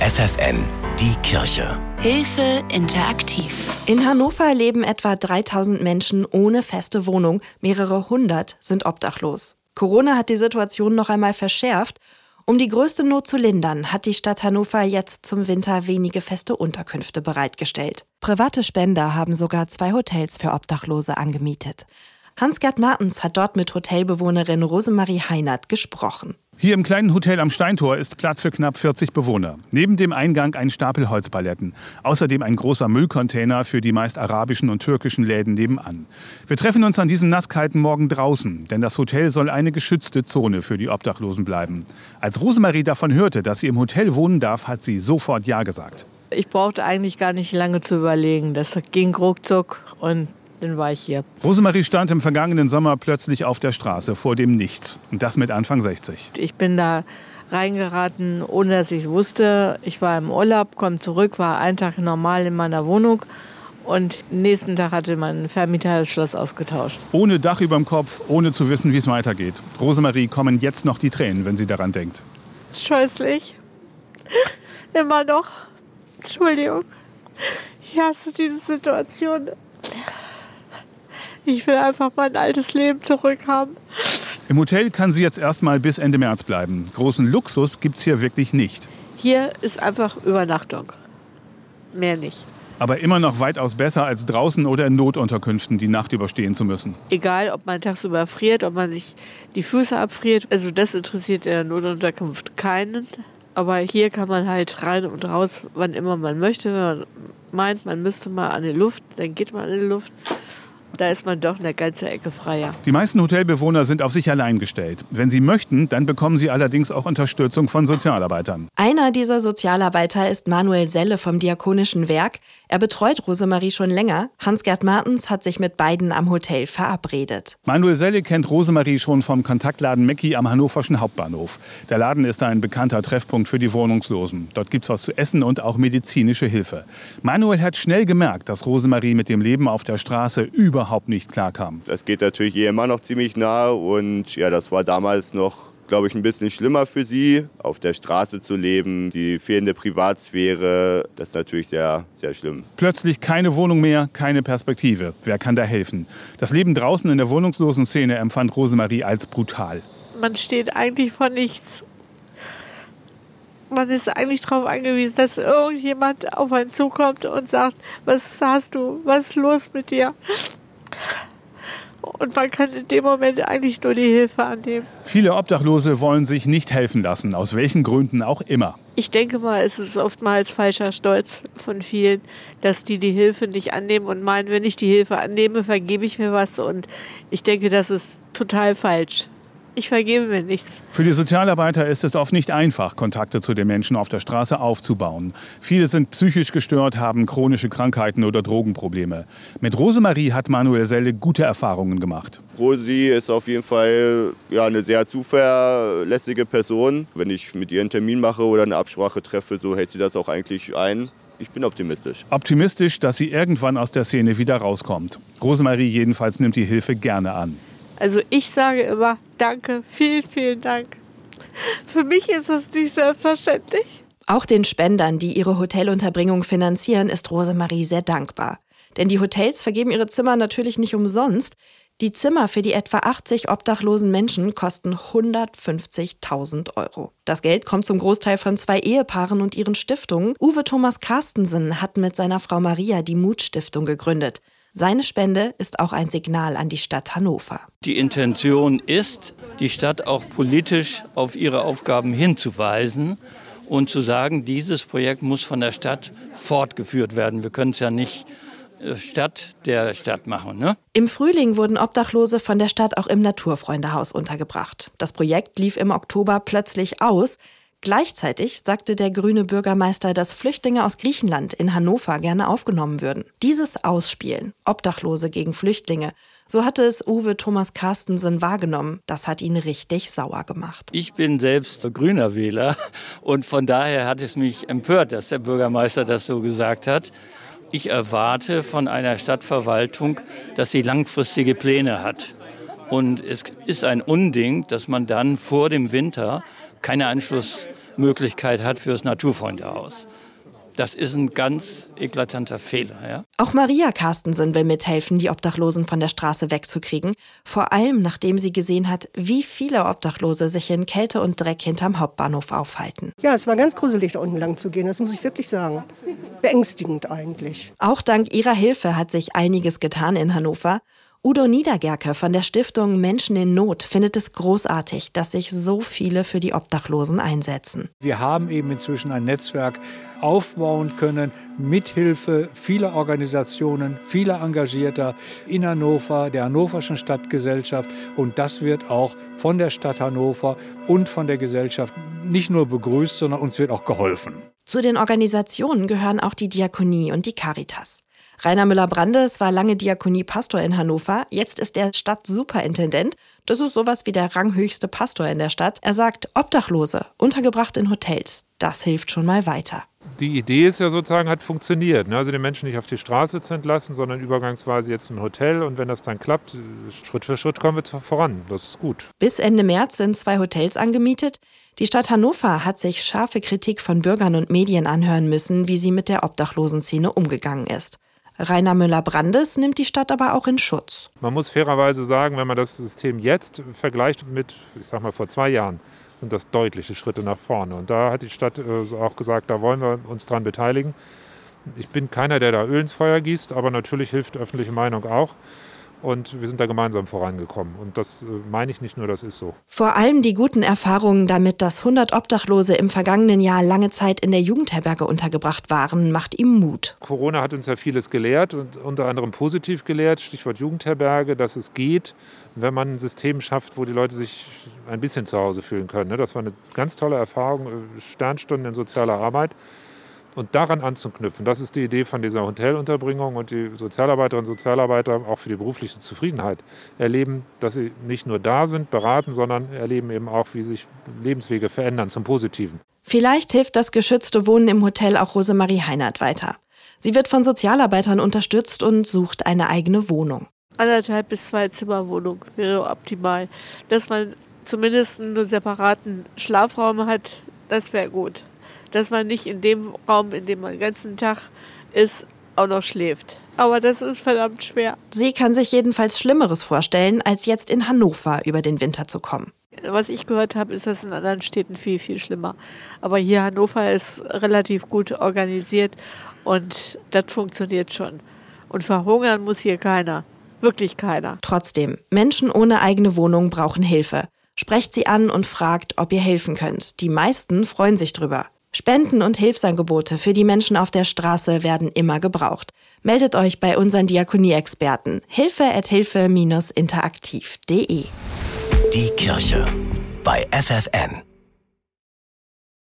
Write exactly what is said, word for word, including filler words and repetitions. F F N, die Kirche. Hilfe interaktiv. In Hannover leben etwa dreitausend Menschen ohne feste Wohnung. Mehrere hundert sind obdachlos. Corona hat die Situation noch einmal verschärft. Um die größte Not zu lindern, hat die Stadt Hannover jetzt zum Winter wenige feste Unterkünfte bereitgestellt. Private Spender haben sogar zwei Hotels für Obdachlose angemietet. Hans-Gerd Martens hat dort mit Hotelbewohnerin Rosemarie Heinert gesprochen. Hier im kleinen Hotel am Steintor ist Platz für knapp vierzig Bewohner. Neben dem Eingang ein Stapel Holzpaletten. Außerdem ein großer Müllcontainer für die meist arabischen und türkischen Läden nebenan. Wir treffen uns an diesem nasskalten Morgen draußen, denn das Hotel soll eine geschützte Zone für die Obdachlosen bleiben. Als Rosemarie davon hörte, dass sie im Hotel wohnen darf, hat sie sofort Ja gesagt. Ich brauchte eigentlich gar nicht lange zu überlegen. Das ging ruckzuck und dann war ich hier. Rosemarie stand im vergangenen Sommer plötzlich auf der Straße vor dem Nichts. Und das mit Anfang sechzig. Ich bin da reingeraten, ohne dass ich es wusste. Ich war im Urlaub, komme zurück, war einen Tag normal in meiner Wohnung. Und nächsten Tag hatte mein Vermieter das Schloss ausgetauscht. Ohne Dach überm Kopf, ohne zu wissen, wie es weitergeht. Rosemarie kommen jetzt noch die Tränen, wenn sie daran denkt. Scheußlich. Immer noch. Entschuldigung. Ich hasse diese Situation. Ich will einfach mein altes Leben zurückhaben. Im Hotel kann sie jetzt erstmal bis Ende März bleiben. Großen Luxus gibt's hier wirklich nicht. Hier ist einfach Übernachtung. Mehr nicht. Aber immer noch weitaus besser, als draußen oder in Notunterkünften die Nacht überstehen zu müssen. Egal, ob man tagsüber friert, ob man sich die Füße abfriert. Also das interessiert in der Notunterkunft keinen. Aber hier kann man halt rein und raus, wann immer man möchte. Wenn man meint, man müsste mal an die Luft, dann geht man in die Luft. Da ist man doch eine ganze Ecke freier. Die meisten Hotelbewohner sind auf sich allein gestellt. Wenn sie möchten, dann bekommen sie allerdings auch Unterstützung von Sozialarbeitern. Einer dieser Sozialarbeiter ist Manuel Selle vom Diakonischen Werk. Er betreut Rosemarie schon länger. Hans-Gerd Martens hat sich mit beiden am Hotel verabredet. Manuel Selle kennt Rosemarie schon vom Kontaktladen Mekki am hannoverschen Hauptbahnhof. Der Laden ist ein bekannter Treffpunkt für die Wohnungslosen. Dort gibt's was zu essen und auch medizinische Hilfe. Manuel hat schnell gemerkt, dass Rosemarie mit dem Leben auf der Straße über überhaupt nicht klarkam. Das geht natürlich ihr immer noch ziemlich nahe und ja, das war damals noch, glaube ich, ein bisschen schlimmer für sie, auf der Straße zu leben, die fehlende Privatsphäre, das ist natürlich sehr, sehr schlimm. Plötzlich keine Wohnung mehr, keine Perspektive. Wer kann da helfen? Das Leben draußen in der wohnungslosen Szene empfand Rosemarie als brutal. Man steht eigentlich vor nichts. Man ist eigentlich darauf angewiesen, dass irgendjemand auf einen zukommt und sagt, was hast du, was ist los mit dir? Und man kann in dem Moment eigentlich nur die Hilfe annehmen. Viele Obdachlose wollen sich nicht helfen lassen, aus welchen Gründen auch immer. Ich denke mal, es ist oftmals falscher Stolz von vielen, dass die die Hilfe nicht annehmen und meinen, wenn ich die Hilfe annehme, vergebe ich mir was. Und ich denke, das ist total falsch. Ich vergebe mir nichts. Für die Sozialarbeiter ist es oft nicht einfach, Kontakte zu den Menschen auf der Straße aufzubauen. Viele sind psychisch gestört, haben chronische Krankheiten oder Drogenprobleme. Mit Rosemarie hat Manuel Selle gute Erfahrungen gemacht. Rosi ist auf jeden Fall ja, eine sehr zuverlässige Person. Wenn ich mit ihr einen Termin mache oder eine Absprache treffe, so hält sie das auch eigentlich ein. Ich bin optimistisch. Optimistisch, dass sie irgendwann aus der Szene wieder rauskommt. Rosemarie jedenfalls nimmt die Hilfe gerne an. Also ich sage immer, danke, vielen, vielen Dank. Für mich ist das nicht selbstverständlich. Auch den Spendern, die ihre Hotelunterbringung finanzieren, ist Rosemarie sehr dankbar. Denn die Hotels vergeben ihre Zimmer natürlich nicht umsonst. Die Zimmer für die etwa achtzig obdachlosen Menschen kosten hundertfünfzigtausend Euro. Das Geld kommt zum Großteil von zwei Ehepaaren und ihren Stiftungen. Uwe Thomas Carstensen hat mit seiner Frau Maria die Mutstiftung gegründet. Seine Spende ist auch ein Signal an die Stadt Hannover. Die Intention ist, die Stadt auch politisch auf ihre Aufgaben hinzuweisen und zu sagen, dieses Projekt muss von der Stadt fortgeführt werden. Wir können es ja nicht Stadt der Stadt machen, ne? Im Frühling wurden Obdachlose von der Stadt auch im Naturfreundehaus untergebracht. Das Projekt lief im Oktober plötzlich aus. Gleichzeitig sagte der grüne Bürgermeister, dass Flüchtlinge aus Griechenland in Hannover gerne aufgenommen würden. Dieses Ausspielen, Obdachlose gegen Flüchtlinge, so hatte es Uwe Thomas Carstensen wahrgenommen. Das hat ihn richtig sauer gemacht. Ich bin selbst grüner Wähler und von daher hat es mich empört, dass der Bürgermeister das so gesagt hat. Ich erwarte von einer Stadtverwaltung, dass sie langfristige Pläne hat. Und es ist ein Unding, dass man dann vor dem Winter keine Anschlussversorgung Möglichkeit hat für das Naturfreundehaus. Das ist ein ganz eklatanter Fehler. Ja? Auch Maria Carstensen will mithelfen, die Obdachlosen von der Straße wegzukriegen. Vor allem, nachdem sie gesehen hat, wie viele Obdachlose sich in Kälte und Dreck hinterm Hauptbahnhof aufhalten. Ja, es war ganz gruselig, da unten lang zu gehen. Das muss ich wirklich sagen. Beängstigend eigentlich. Auch dank ihrer Hilfe hat sich einiges getan in Hannover. Udo Niedergerke von der Stiftung Menschen in Not findet es großartig, dass sich so viele für die Obdachlosen einsetzen. Wir haben eben inzwischen ein Netzwerk aufbauen können, mithilfe vieler Organisationen, vieler Engagierter in Hannover, der hannoverschen Stadtgesellschaft. Und das wird auch von der Stadt Hannover und von der Gesellschaft nicht nur begrüßt, sondern uns wird auch geholfen. Zu den Organisationen gehören auch die Diakonie und die Caritas. Rainer Müller-Brandes war lange Diakonie-Pastor in Hannover. Jetzt ist er Stadtsuperintendent. Das ist sowas wie der ranghöchste Pastor in der Stadt. Er sagt, Obdachlose, untergebracht in Hotels, das hilft schon mal weiter. Die Idee ist ja sozusagen, hat funktioniert. Also den Menschen nicht auf die Straße zu entlassen, sondern übergangsweise jetzt ein Hotel. Und wenn das dann klappt, Schritt für Schritt kommen wir voran. Das ist gut. Bis Ende März sind zwei Hotels angemietet. Die Stadt Hannover hat sich scharfe Kritik von Bürgern und Medien anhören müssen, wie sie mit der Obdachlosenszene umgegangen ist. Rainer Müller-Brandes nimmt die Stadt aber auch in Schutz. Man muss fairerweise sagen, wenn man das System jetzt vergleicht mit, ich sag mal, vor zwei Jahren, sind das deutliche Schritte nach vorne. Und da hat die Stadt auch gesagt, da wollen wir uns dran beteiligen. Ich bin keiner, der da Öl ins Feuer gießt, aber natürlich hilft öffentliche Meinung auch. Und wir sind da gemeinsam vorangekommen. Und das meine ich nicht nur, das ist so. Vor allem die guten Erfahrungen damit, dass hundert Obdachlose im vergangenen Jahr lange Zeit in der Jugendherberge untergebracht waren, macht ihm Mut. Corona hat uns ja vieles gelehrt und unter anderem positiv gelehrt, Stichwort Jugendherberge, dass es geht, wenn man ein System schafft, wo die Leute sich ein bisschen zu Hause fühlen können. Das war eine ganz tolle Erfahrung, Sternstunden in sozialer Arbeit. Und daran anzuknüpfen, das ist die Idee von dieser Hotelunterbringung, und die Sozialarbeiterinnen und Sozialarbeiter auch für die berufliche Zufriedenheit erleben, dass sie nicht nur da sind, beraten, sondern erleben eben auch, wie sich Lebenswege verändern zum Positiven. Vielleicht hilft das geschützte Wohnen im Hotel auch Rosemarie Heinert weiter. Sie wird von Sozialarbeitern unterstützt und sucht eine eigene Wohnung. Anderthalb bis zwei Zimmerwohnung wäre optimal. Dass man zumindest einen separaten Schlafraum hat, das wäre gut. Dass man nicht in dem Raum, in dem man den ganzen Tag ist, auch noch schläft. Aber das ist verdammt schwer. Sie kann sich jedenfalls Schlimmeres vorstellen, als jetzt in Hannover über den Winter zu kommen. Was ich gehört habe, ist das in anderen Städten viel, viel schlimmer. Aber hier Hannover ist relativ gut organisiert und das funktioniert schon. Und verhungern muss hier keiner. Wirklich keiner. Trotzdem, Menschen ohne eigene Wohnung brauchen Hilfe. Sprecht sie an und fragt, ob ihr helfen könnt. Die meisten freuen sich drüber. Spenden und Hilfsangebote für die Menschen auf der Straße werden immer gebraucht. Meldet euch bei unseren Diakonie-Experten. Hilfe at hilfe dash interaktiv punkt de. Die Kirche bei F F N.